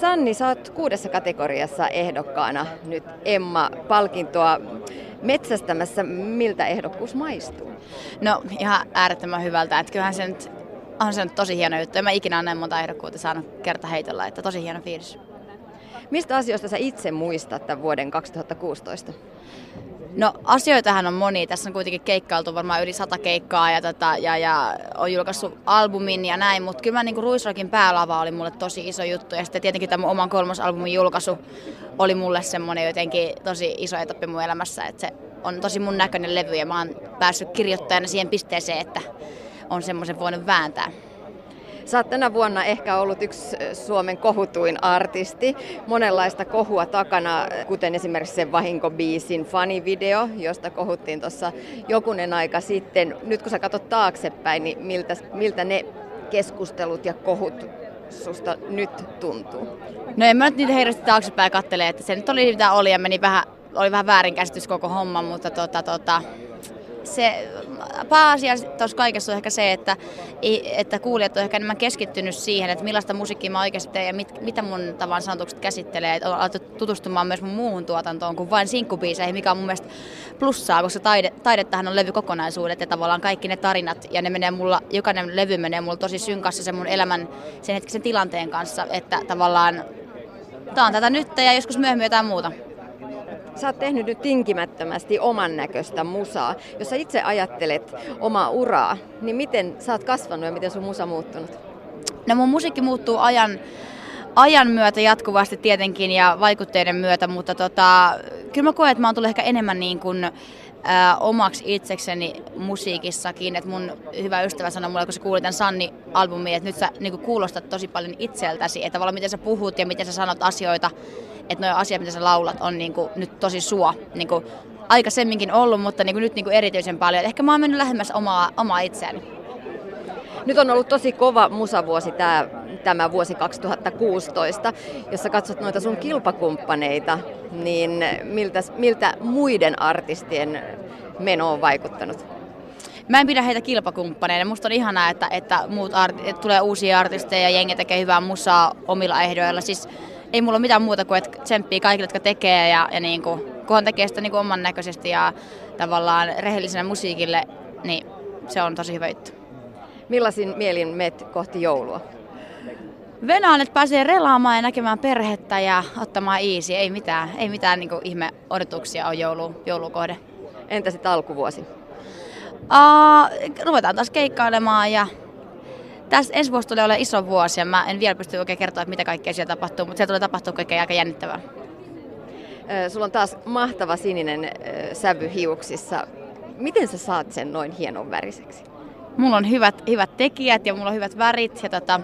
Sanni, sä oot 6. kategoriassa ehdokkaana nyt Emma-palkintoa metsästämässä. Miltä ehdokkuus maistuu? No ihan äärettömän hyvältä. Että kyllähän se nyt on se nyt tosi hieno juttu. En mä ikinä ole näin monta ehdokkuutta saanut kerta heitolla. Että tosi hieno fiilis. Mistä asioista sä itse muistat tämän vuoden 2016? No asioitahan on monia. Tässä on kuitenkin keikkailtu varmaan yli 100 keikkaa ja on julkaissut albumin ja näin. Mutta kyllä niinku Ruisrockin päälava oli mulle tosi iso juttu. Ja sitten tietenkin tämä mun oman 3. albumin julkaisu oli mulle semmoinen jotenkin tosi iso etappi mun elämässä. Että se on tosi mun näköinen levy ja mä oon päässyt kirjoittajana siihen pisteeseen, että on semmoisen voinut vääntää. Sä oot tänä vuonna ehkä ollut yksi Suomen kohutuin artisti. Monenlaista kohua takana, kuten esimerkiksi se vahinkobiisin fanivideo, josta kohuttiin tuossa jokunen aika sitten. Nyt kun sä katsot taaksepäin, niin miltä ne keskustelut ja kohut susta nyt tuntuu? No en mä nyt niitä hirveästi taaksepäin katsele, että se nyt oli mitä oli ja meni vähän, oli vähän väärinkäsitys koko homma, mutta se pääasia tuossa kaikessa on ehkä se, että kuulijat on ehkä enemmän keskittynyt siihen, että millaista musiikkia mä oikeasti teen ja mitä mun tavan sanotukset käsittelee. Et on alettu tutustumaan myös mun muuhun tuotantoon kuin vain sinkkubiiseihin, mikä on mun mielestä plussaa, koska taidettahan on levykokonaisuudet ja tavallaan kaikki ne tarinat. Ja ne menee mulla, jokainen levy menee mulla tosi synkassa sen mun elämän sen hetkisen tilanteen kanssa, että tavallaan tää on tätä nyt ja joskus myöhemmin jotain muuta. Sä oot tehnyt nyt tinkimättömästi oman näköistä musaa. Jos sä itse ajattelet omaa uraa, niin miten sä oot kasvanut ja miten sun musa muuttunut? No mun musiikki muuttuu ajan myötä jatkuvasti tietenkin ja vaikutteiden myötä, mutta kyllä mä koen, että mä oon tullut ehkä enemmän niin kuin omaksi itsekseni musiikissakin. Et mun hyvä ystävä sanoi mulle, kun se kuuli tämän Sanni-albumin, että nyt sä niinku kuulostat tosi paljon itseltäsi, että tavallaan miten sä puhut ja miten sä sanot asioita, että nuo asiat, mitä sä laulat, on niinku nyt tosi sua. Niinku aikaisemminkin ollut, mutta niinku nyt niinku erityisen paljon. Et ehkä mä oon mennyt lähemmäs omaa itseäni. Nyt on ollut tosi kova musavuosi tämä vuosi 2016. Jos sä katsot noita sun kilpakumppaneita, niin miltä muiden artistien meno on vaikuttanut? Mä en pidä heitä kilpakumppaneina. Musta on ihanaa, että tulee uusia artisteja ja jengi tekee hyvää musaa omilla ehdoilla. Siis ei mulla ole mitään muuta kuin, että tsemppii kaikille, jotka tekee ja niinku, kunhan tekee sitä niinku oman näköisesti ja tavallaan rehellisenä musiikille, niin se on tosi hyvä juttu. Millaisin mielin meet kohti joulua? Venaan, että pääsee relaamaan ja näkemään perhettä ja ottamaan iisiä. Ei mitään niinku ihme odotuksia on joulukohde. Entä sitten alkuvuosi? Ruvetaan taas keikkailemaan ja tässä ensi vuosi tulee olemaan iso vuosi ja mä en vielä pysty oikein kertoa, mitä kaikkea siellä tapahtuu, mutta siellä tulee tapahtua kaikkea aika jännittävää. Sulla on taas mahtava sininen sävy hiuksissa. Miten sä saat sen noin hienon väriseksi? Mulla on hyvät tekijät ja mulla on hyvät värit ja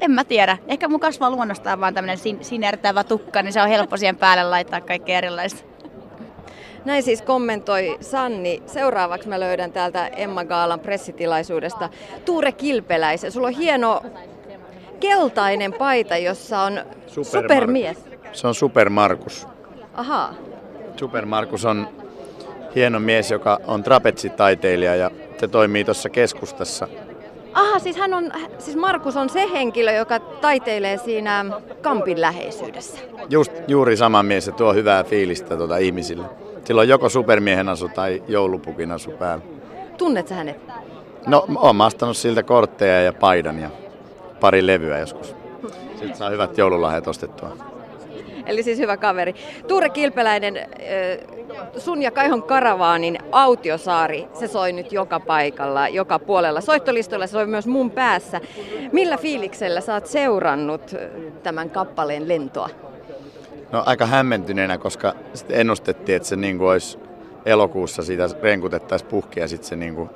en mä tiedä. Ehkä mun kasvaa luonnostaan vaan tämmönen sinertävä tukka, niin se on helppo siihen päälle laittaa kaikkea erilaista. Näin siis kommentoi Sanni. Seuraavaksi mä löydän täältä Emma Gaalan pressitilaisuudesta Tuure Kilpeläisen. Sulla on hieno keltainen paita, jossa on supermies. Se on Super Markus. Ahaa. Super Markus on hieno mies, joka on trapetsitaiteilija ja se toimii tuossa keskustassa. Aha, siis Markus on se henkilö, joka taiteilee siinä Kampin läheisyydessä. Juuri sama mies ja tuo hyvää fiilistä ihmisille. Sillä on joko supermiehen asu tai joulupukin asu päällä. Tunnetko hänet? No, olen maastanut siltä kortteja ja paidan ja pari levyä joskus. Sitten saa hyvät joululahjat ostettua. Eli siis hyvä kaveri. Tuure Kilpeläinen, sun ja Kaihon Karavaanin autiosaari, se soi nyt joka paikalla, joka puolella. Soittolistoilla se soi myös mun päässä. Millä fiiliksellä sä oot seurannut tämän kappaleen lentoa? No aika hämmentyneenä, koska ennustettiin, että se niin olisi elokuussa, siitä renkutettaisiin puhki ja sitten se niin kuin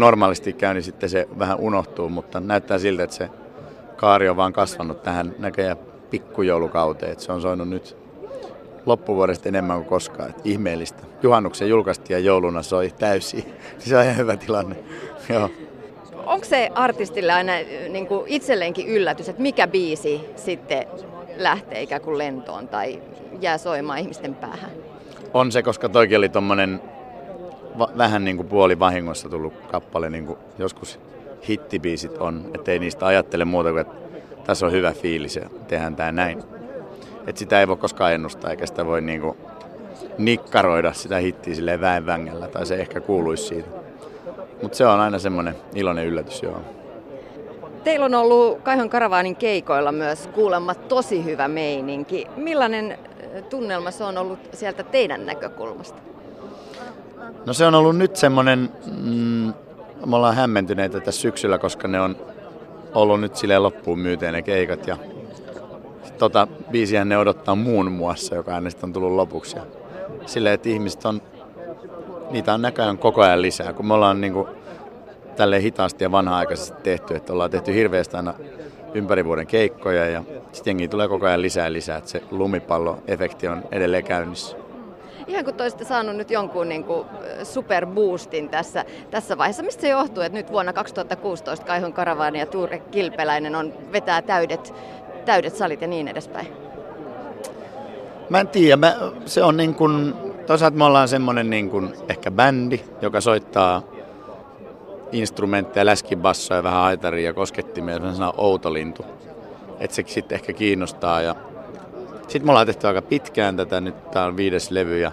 normaalisti käy, niin sitten se vähän unohtuu. Mutta näyttää siltä, että se kaari on vaan kasvanut tähän näköjään pikkujoulukauteen. Että se on soinut nyt loppuvuodesta enemmän kuin koskaan. Että ihmeellistä. Juhannuksen julkaistiin ja jouluna soi täysin. Se on ihan hyvä tilanne. Joo. Onko se artistille aina niin kuin itselleenkin yllätys, että mikä biisi sitten lähtee ikään kuin lentoon tai jää soimaan ihmisten päähän? On se, koska toikin oli tommonen vähän niin kuin puoli vahingossa tullut kappale, niin kuin joskus hittibiisit on, ettei niistä ajattele muuta kuin, että tässä on hyvä fiilis ja tehdään tämä näin. Että sitä ei voi koskaan ennustaa, eikä sitä voi niinku nikkaroida sitä hittiä silleen väen vängellä, tai se ehkä kuuluisi siitä. Mutta se on aina semmoinen iloinen yllätys, joo. Teillä on ollut Kaihon Karavaanin keikoilla myös kuulemma tosi hyvä meininki. Millainen tunnelma se on ollut sieltä teidän näkökulmasta? No se on ollut nyt semmoinen, me ollaan hämmentyneitä tässä syksyllä, koska ne on ollut nyt silleen loppuun myyteen ne keikat. Ja biisihän ne odottaa muun muassa, joka aina sitten on tullut lopuksi. Ja silleen, että ihmiset on, niitä on näköjään koko ajan lisää, kun me ollaan niinku tälleen hitaasti ja vanha-aikaisesti tehty, että ollaan tehty hirveästi aina ympäri vuoden keikkoja ja sitten jengi tulee koko ajan lisää, että se lumipallo-efekti on edelleen käynnissä. Ihan kun te olisitte saanut nyt jonkun niinku superboostin tässä vaiheessa, mistä se johtuu, että nyt vuonna 2016 Kaihon Karavaani ja Tuure Kilpeläinen vetää täydet salit ja niin edespäin? Mä en tiedä, se on niin kuin, toisaalta me ollaan semmoinen niin kuin ehkä bändi, joka soittaa instrumentteja, läskibassoja, vähän haitaria ja koskettimia, semmoinen sana Outolintu. Että se sitten ehkä kiinnostaa. Ja sitten me ollaan tehty aika pitkään tätä, nyt tää on 5. levy ja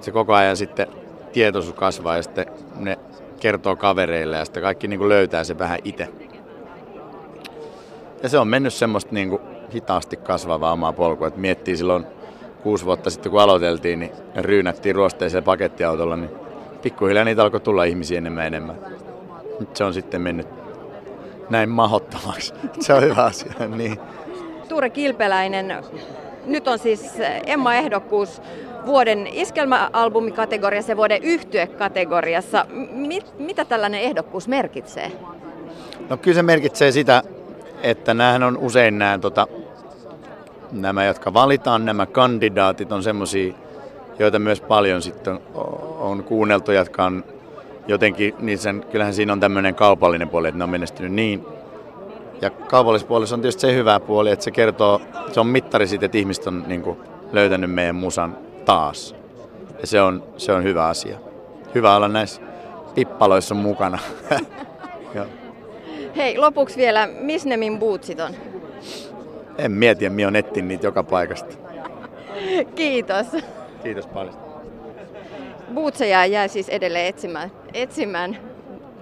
se koko ajan sitten tietoisuus kasvaa ja sitten ne kertoo kavereille ja sitten kaikki niin kuin löytää se vähän itse. Ja se on mennyt semmoista niin kuin hitaasti kasvavaa omaa polkua, että miettii silloin 6 vuotta sitten, kun aloiteltiin, niin ryynättiin ruosteisella pakettiautolla, niin pikkuhiljaa niitä alkoi tulla ihmisiä enemmän ja enemmän. Nyt se on sitten mennyt näin mahdottomaksi. Se on hyvä asia. Niin. Tuure Kilpeläinen, nyt on siis Emma-ehdokkuus vuoden iskelmäalbumikategoriassa ja vuoden yhtyekategoriassa. Mitä tällainen ehdokkuus merkitsee? No kyllä se merkitsee sitä, että näähän on usein nämä, jotka valitaan, nämä kandidaatit on semmoisia, joita myös paljon sitten on kuunneltu, jotka on jotenkin, niin kyllähän siinä on tämmöinen kaupallinen puoli, että ne on menestynyt niin. Ja kaupallispuolessa on tietysti se hyvä puoli, että se kertoo, se on mittari siitä, että ihmiset on niin kuin löytänyt meidän musan taas. Ja se on hyvä asia. Hyvä olla näissä pippaloissa mukana. Hei, lopuksi vielä, missä ne min bootsit on? En mietiä, minä on etsin niitä joka paikasta. Kiitos. Kiitos paljon. Bootseja jää siis edelleen etsimään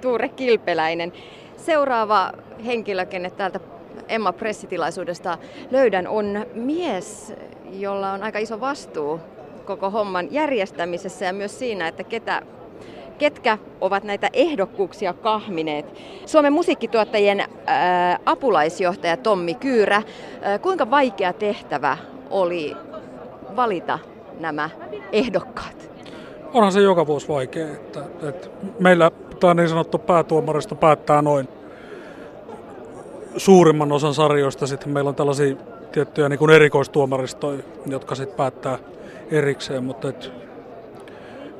Tuure Kilpeläinen. Seuraava henkilö, kenet täältä Emma-pressitilaisuudesta löydän, on mies, jolla on aika iso vastuu koko homman järjestämisessä ja myös siinä, että ketkä ovat näitä ehdokkuuksia kahmineet. Suomen musiikkituottajien apulaisjohtaja Tommi Kyyrä, kuinka vaikea tehtävä oli valita nämä ehdokkaat? Onhan se joka vuosi vaikea. Että meillä tämä niin sanottu päätuomaristo päättää noin suurimman osan sarjoista. Sitten meillä on tällaisia tiettyjä niin kuin erikoistuomaristoja, jotka sitten päättää erikseen, mutta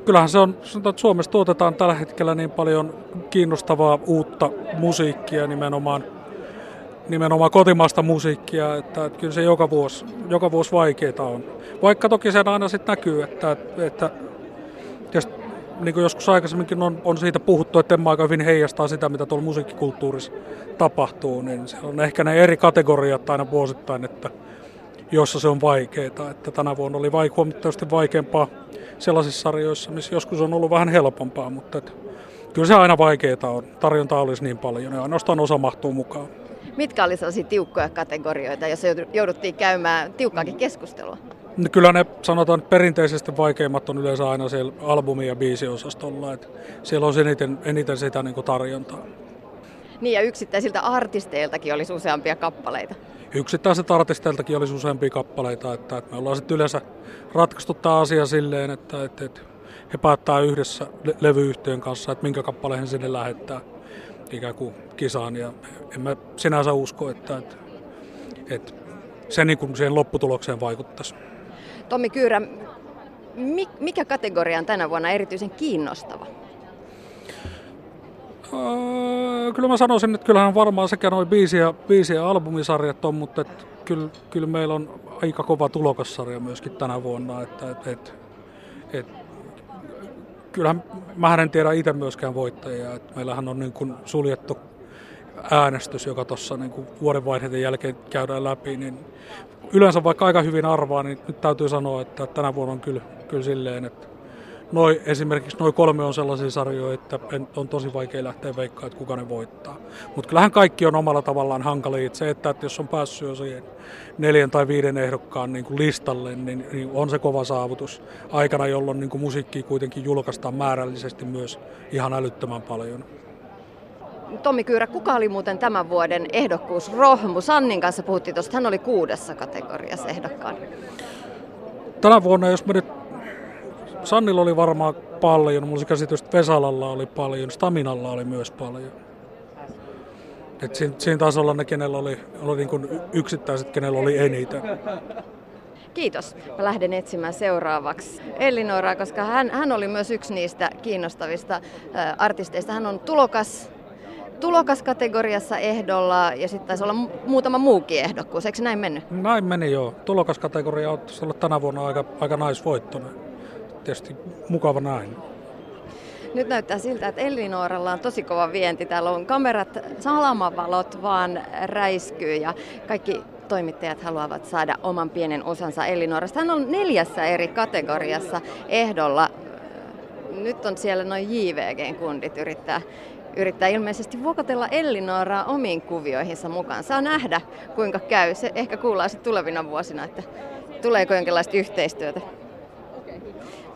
kyllähän se on, sanotaan, että Suomessa tuotetaan tällä hetkellä niin paljon kiinnostavaa uutta musiikkia, nimenomaan kotimaista musiikkia, että kyllä se joka vuosi vaikeaa on. Vaikka toki sen aina sitten näkyy, että jos, niin kuin joskus aikaisemminkin on siitä puhuttu, että Emma aika hyvin heijastaa sitä, mitä tuolla musiikkikulttuurissa tapahtuu, niin se on ehkä ne eri kategoriat aina vuosittain, että jossa se on vaikeaa, että tänä vuonna oli huomattavasti vaikeampaa sellaisissa sarjoissa, missä joskus on ollut vähän helpompaa, mutta kyllä se aina vaikeaa on. Tarjontaa olisi niin paljon ja ainoastaan osa mahtuu mukaan. Mitkä oli sellaisia tiukkoja kategorioita, joissa jouduttiin käymään tiukkaakin keskustelua? No kyllä ne, sanotaan, perinteisesti vaikeimmat on yleensä aina siellä albumi- ja biisiosastolla, että siellä on eniten sitä niin kuin tarjontaa. Niin, ja yksittäisiltä artisteiltakin olisi useampia kappaleita. Yksittäiset artisteiltakin olisi useampia kappaleita, että me ollaan sitten yleensä ratkaistu tämä asia silleen, että he päättää yhdessä levyyhtiön kanssa, että minkä kappaleen sinne lähettää ikään kuin kisaan. Ja en mä sinänsä usko, että se niin kuin siihen lopputulokseen vaikuttaisi. Tommi Kyyrä, mikä kategoria on tänä vuonna erityisen kiinnostava? Kyllä mä sanoisin, että kyllähän varmaan sekä noin biisi- ja albumisarjat on, mutta kyllä meillä on aika kova tulokassarja myöskin tänä vuonna. Kyllähän mä en tiedä itse myöskään voittajia. Meillähän on niin kuin suljettu äänestys, joka tuossa niin vuodenvaihteen jälkeen käydään läpi, niin yleensä vaikka aika hyvin arvaa, niin nyt täytyy sanoa, että tänä vuonna on kyllä silleen, että esimerkiksi noin kolme on sellaisia sarjoja, että on tosi vaikea lähteä veikkaamaan, että kuka ne voittaa. Mutta kyllähän kaikki on omalla tavallaan hankalia. Se, että jos on päässyt jo siihen 4 tai 5 ehdokkaan niin kuin listalle, niin on se kova saavutus aikana, jolloin niin kuin musiikkia kuitenkin julkaistaan määrällisesti myös ihan älyttömän paljon. Tommi Kyyrä, kuka oli muuten tämän vuoden ehdokkuusrohmu? Sannin kanssa puhuttiin tuosta, hän oli 6 kategoriassa ehdokkaan. Tänä vuonna, jos me nyt Sannilla oli varmaan paljon, musiikkäsitystä Vesalalla oli paljon, Staminalla oli myös paljon. Et siinä taisi olla ne, kenellä oli niin kuin yksittäiset, kenellä oli eniten. Kiitos. Mä lähden etsimään seuraavaksi Ellinooraa, koska hän oli myös yksi niistä kiinnostavista artisteista. Hän on tulokas kategoriassa ehdolla ja sitten taisi olla muutama muukin ehdokkuus. Eikö näin mennyt? Näin meni joo. Tulokas kategoria on ollut tänä vuonna aika naisvoittoinen. Tietysti mukava näin. Nyt näyttää siltä, että Ellinooralla on tosi kova vienti. Täällä on kamerat, salamavalot vaan räiskyy ja kaikki toimittajat haluavat saada oman pienen osansa Ellinoorasta. Hän on 4 eri kategoriassa ehdolla. Nyt on siellä noin JVG:n kundit yrittää ilmeisesti vuokotella Ellinooraa omiin kuvioihinsa mukaan. Saa nähdä, kuinka käy. Se ehkä kuullaan sitten tulevina vuosina, että tuleeko jonkinlaista yhteistyötä.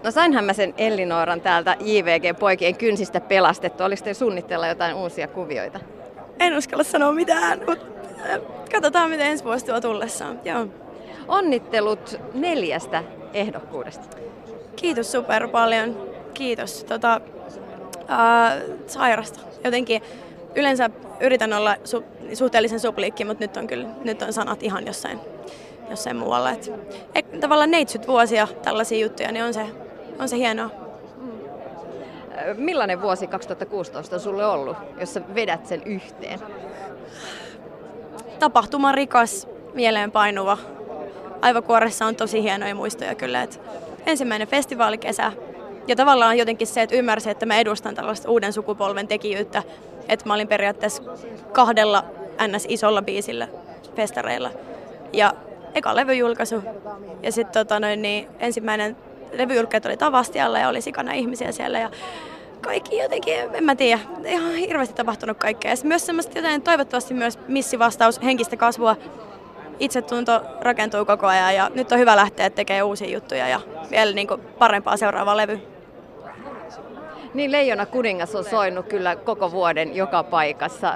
No sainhan mä sen Ellinooran täältä JVG-poikien kynsistä pelastettu. Oliko teillä suunnitella jotain uusia kuvioita? En uskalla sanoa mitään, mutta katsotaan miten ensi vuosi tuo tullessaan. Joo. Onnittelut 4 ehdokkuudesta. Kiitos super paljon. Kiitos. Sairasta. Jotenkin yleensä yritän olla suhteellisen supliikki, mutta nyt on sanat ihan jossain muualla. Tavallaan neitsyt vuosia tällaisia juttuja, niin on se hienoa. Millainen vuosi 2016 on sulle ollut, jos sä vedät sen yhteen? Tapahtumarikas, mieleenpainuva. Aivokuoressa on tosi hienoja muistoja kyllä. Et ensimmäinen festivaalikesä ja tavallaan jotenkin se, että ymmärsin, että mä edustan tällaista uuden sukupolven tekijyyttä. Että mä olin periaatteessa 2 NS-isolla biisillä festareilla. Ja eka levyjulkaisu ja sitten ensimmäinen levyjulkaisu oli Tavastialla ja oli sikana ihmisiä siellä ja kaikki jotenkin, en mä tiedä, ihan hirveästi tapahtunut kaikkea. Ja myös semmoista jotain, toivottavasti myös missivastaus, henkistä kasvua, itsetunto rakentuu koko ajan ja nyt on hyvä lähteä tekemään uusia juttuja ja vielä niinku parempaa seuraavaa levyä. Niin, Leijona kuningas on soinut kyllä koko vuoden joka paikassa.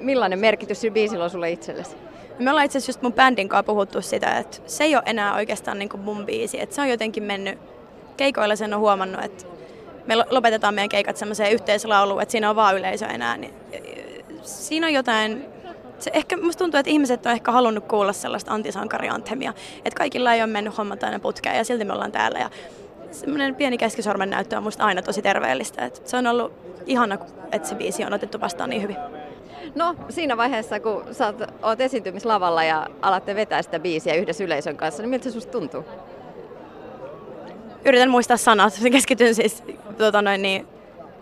Millainen merkitys biisillä on sulle itsellesi? Me ollaan itse asiassa just mun bändin kanssa puhuttu sitä, että se ei ole enää oikeastaan niin kuin mun biisi. Että se on jotenkin mennyt, keikoilla sen on huomannut, että me lopetetaan meidän keikat semmoiseen yhteislauluun, että siinä on vaan yleisö enää. Niin siinä on jotain, se ehkä musta tuntuu, että ihmiset on ehkä halunnut kuulla sellaista antisankari-anthemia. Että kaikilla ei ole mennyt hommat aina putkeen ja silti me ollaan täällä. Ja semmoinen pieni keskisormen näyttö on musta aina tosi terveellistä. Et se on ollut ihana, että se biisi on otettu vastaan niin hyvin. No siinä vaiheessa, kun sä oot esiintymislavalla ja alatte vetää sitä biisiä yhdessä yleisön kanssa, niin miltä se susta tuntuu? Yritän muistaa sanat. Keskityn siis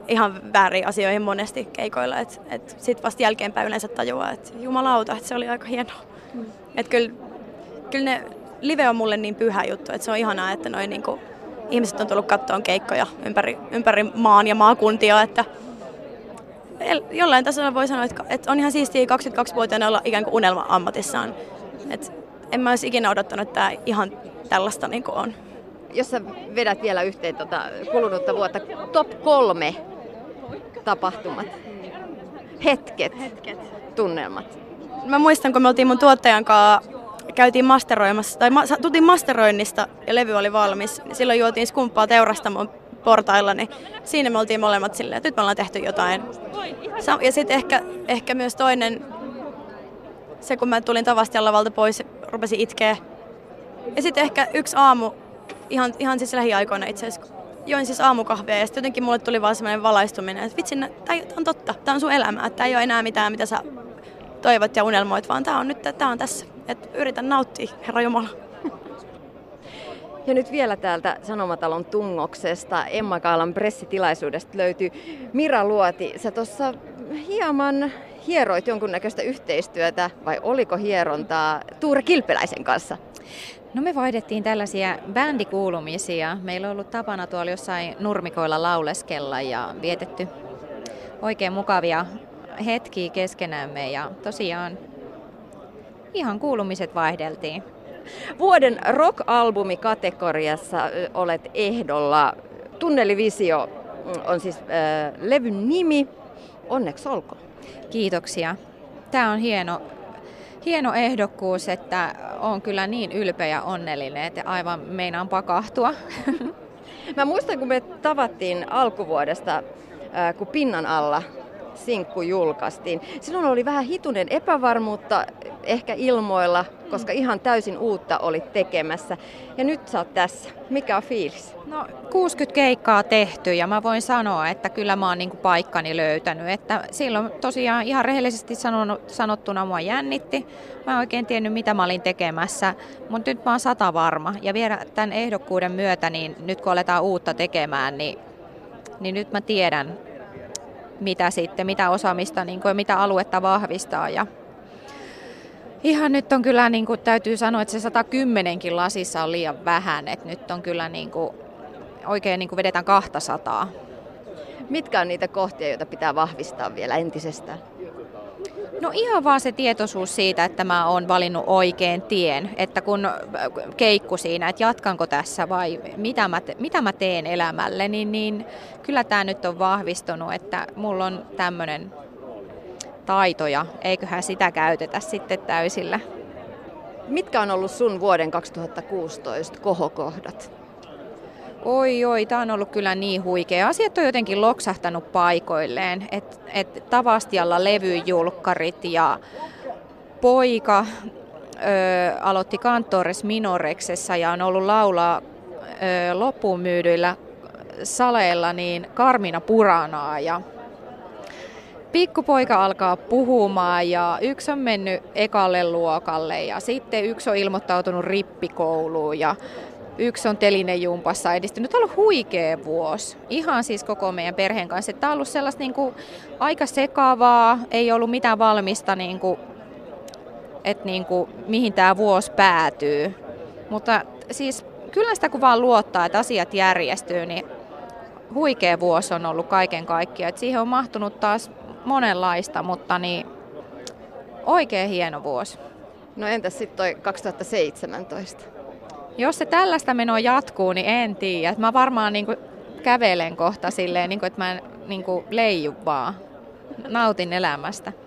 ihan väärin asioihin monesti keikoilla. Sitten vasta jälkeenpäin yleensä tajuaa, että jumalauta, että se oli aika hienoa. Että kyllä ne live on mulle niin pyhä juttu, että se on ihanaa, että niinku, ihmiset on tullut kattoon keikkoja ympäri maan ja maakuntia, että jollain tasolla voi sanoa, että on ihan siistiä 22-vuotiaana olla ikään kuin unelma-ammatissaan. Et en mä olisi ikinä odottanut, että tämä ihan tällaista niin kuin on. Jos sä vedät vielä yhteen kulunutta vuotta, top 3 tapahtumat, hetket, tunnelmat. Mä muistan, kun me oltiin mun tuottajan kanssa, käytiin masteroimassa, tai tultiin masteroinnista ja levy oli valmis. Silloin juotiin skumppaa Teurastamon portailla, niin siinä me oltiin molemmat silleen, että nyt me ollaan tehty jotain. Ja sitten ehkä myös toinen, se kun mä tulin Tavastialavalta pois, rupesin itkeä. Ja sitten ehkä yksi aamu, ihan siis lähiaikoina itse asiassa, join siis aamukahvia ja sitten jotenkin mulle tuli vaan semmoinen valaistuminen, että vitsi, tämä on totta, tämä on sun elämää, tämä ei ole enää mitään, mitä sä toivot ja unelmoit, vaan tämä on nyt, tämä on tässä. Et yritän nauttia, Herra Jumala. Ja nyt vielä täältä Sanomatalon tungoksesta, Emma Kaalan pressitilaisuudesta löytyy Mira Luoti. Sä tuossa hieman hieroit jonkunnäköistä yhteistyötä vai oliko hierontaa Tuure Kilpeläisen kanssa? No me vaihdettiin tällaisia bändikuulumisia. Meillä on ollut tapana tuolla jossain nurmikoilla lauleskella ja vietetty oikein mukavia hetkiä keskenämme ja tosiaan ihan kuulumiset vaihdeltiin. Vuoden rock-albumi-kategoriassa olet ehdolla. Tunnelivisio on siis levyn nimi. Onneksi olkoon. Kiitoksia. Tämä on hieno ehdokkuus, että olen kyllä niin ylpeä ja onnellinen, että aivan meinaan pakahtua. Mä muistan, kun me tavattiin alkuvuodesta, kun Pinnan alla sinkku julkaistiin. Silloin oli vähän hitunen epävarmuutta ehkä ilmoilla, koska ihan täysin uutta olit tekemässä. Ja nyt sä oot tässä. Mikä on fiilis? No 60 keikkaa tehty ja mä voin sanoa, että kyllä mä oon niinku paikkani löytänyt. Että silloin tosiaan ihan rehellisesti sanottuna mua jännitti. Mä en oikein tiennyt mitä mä olin tekemässä, mutta nyt mä oon 100% varma. Ja vielä tämän ehdokkuuden myötä, niin nyt kun aletaan uutta tekemään, niin nyt mä tiedän mitä osaamista niin kuin, ja mitä aluetta vahvistaa. Ja ihan nyt on kyllä, niin kuin, täytyy sanoa, että se 110kin lasissa on liian vähän. Et nyt on kyllä niin kuin, oikein niin kuin vedetään 200. Mitkä on niitä kohtia, joita pitää vahvistaa vielä entisestään? No ihan vaan se tietoisuus siitä, että mä oon valinnut oikean tien. Että kun keikku siinä, että jatkanko tässä vai mitä mä teen elämälle, niin kyllä tää nyt on vahvistunut, että mulla on tämmönen taito ja eiköhän sitä käytetä sitten täysillä. Mitkä on ollut sun vuoden 2016 kohokohdat? Oi, tämä on ollut kyllä niin huikea. Asiat on jotenkin loksahtanut paikoilleen. Et Tavastialla levyjulkkarit ja poika aloitti Cantores minoreksessa ja on ollut laulaa loppuun myydyillä saleilla niin Carmina Buranaa. Ja pikkupoika alkaa puhumaan ja yksi on mennyt ekalle luokalle ja sitten yksi on ilmoittautunut rippikouluun ja yksi on telinejumpassa edistynyt. Tämä on ollut huikea vuosi. Ihan siis koko meidän perheen kanssa. Tämä on ollut sellaista niin kuin, aika sekavaa, ei ollut mitään valmista, niin kuin, että niin kuin, mihin tämä vuosi päätyy. Mutta siis kyllä sitä kun vaan luottaa, että asiat järjestyy, niin huikea vuosi on ollut kaiken kaikkiaan. Et siihen on mahtunut taas monenlaista, mutta niin, oikein hieno vuosi. No entäs sitten toi 2017? Jos se tällaista menoa jatkuu, niin en tiedä. Mä varmaan niin kuin kävelen kohta silleen, niin kuin, että mä en niin kuin leiju vaan. Nautin elämästä.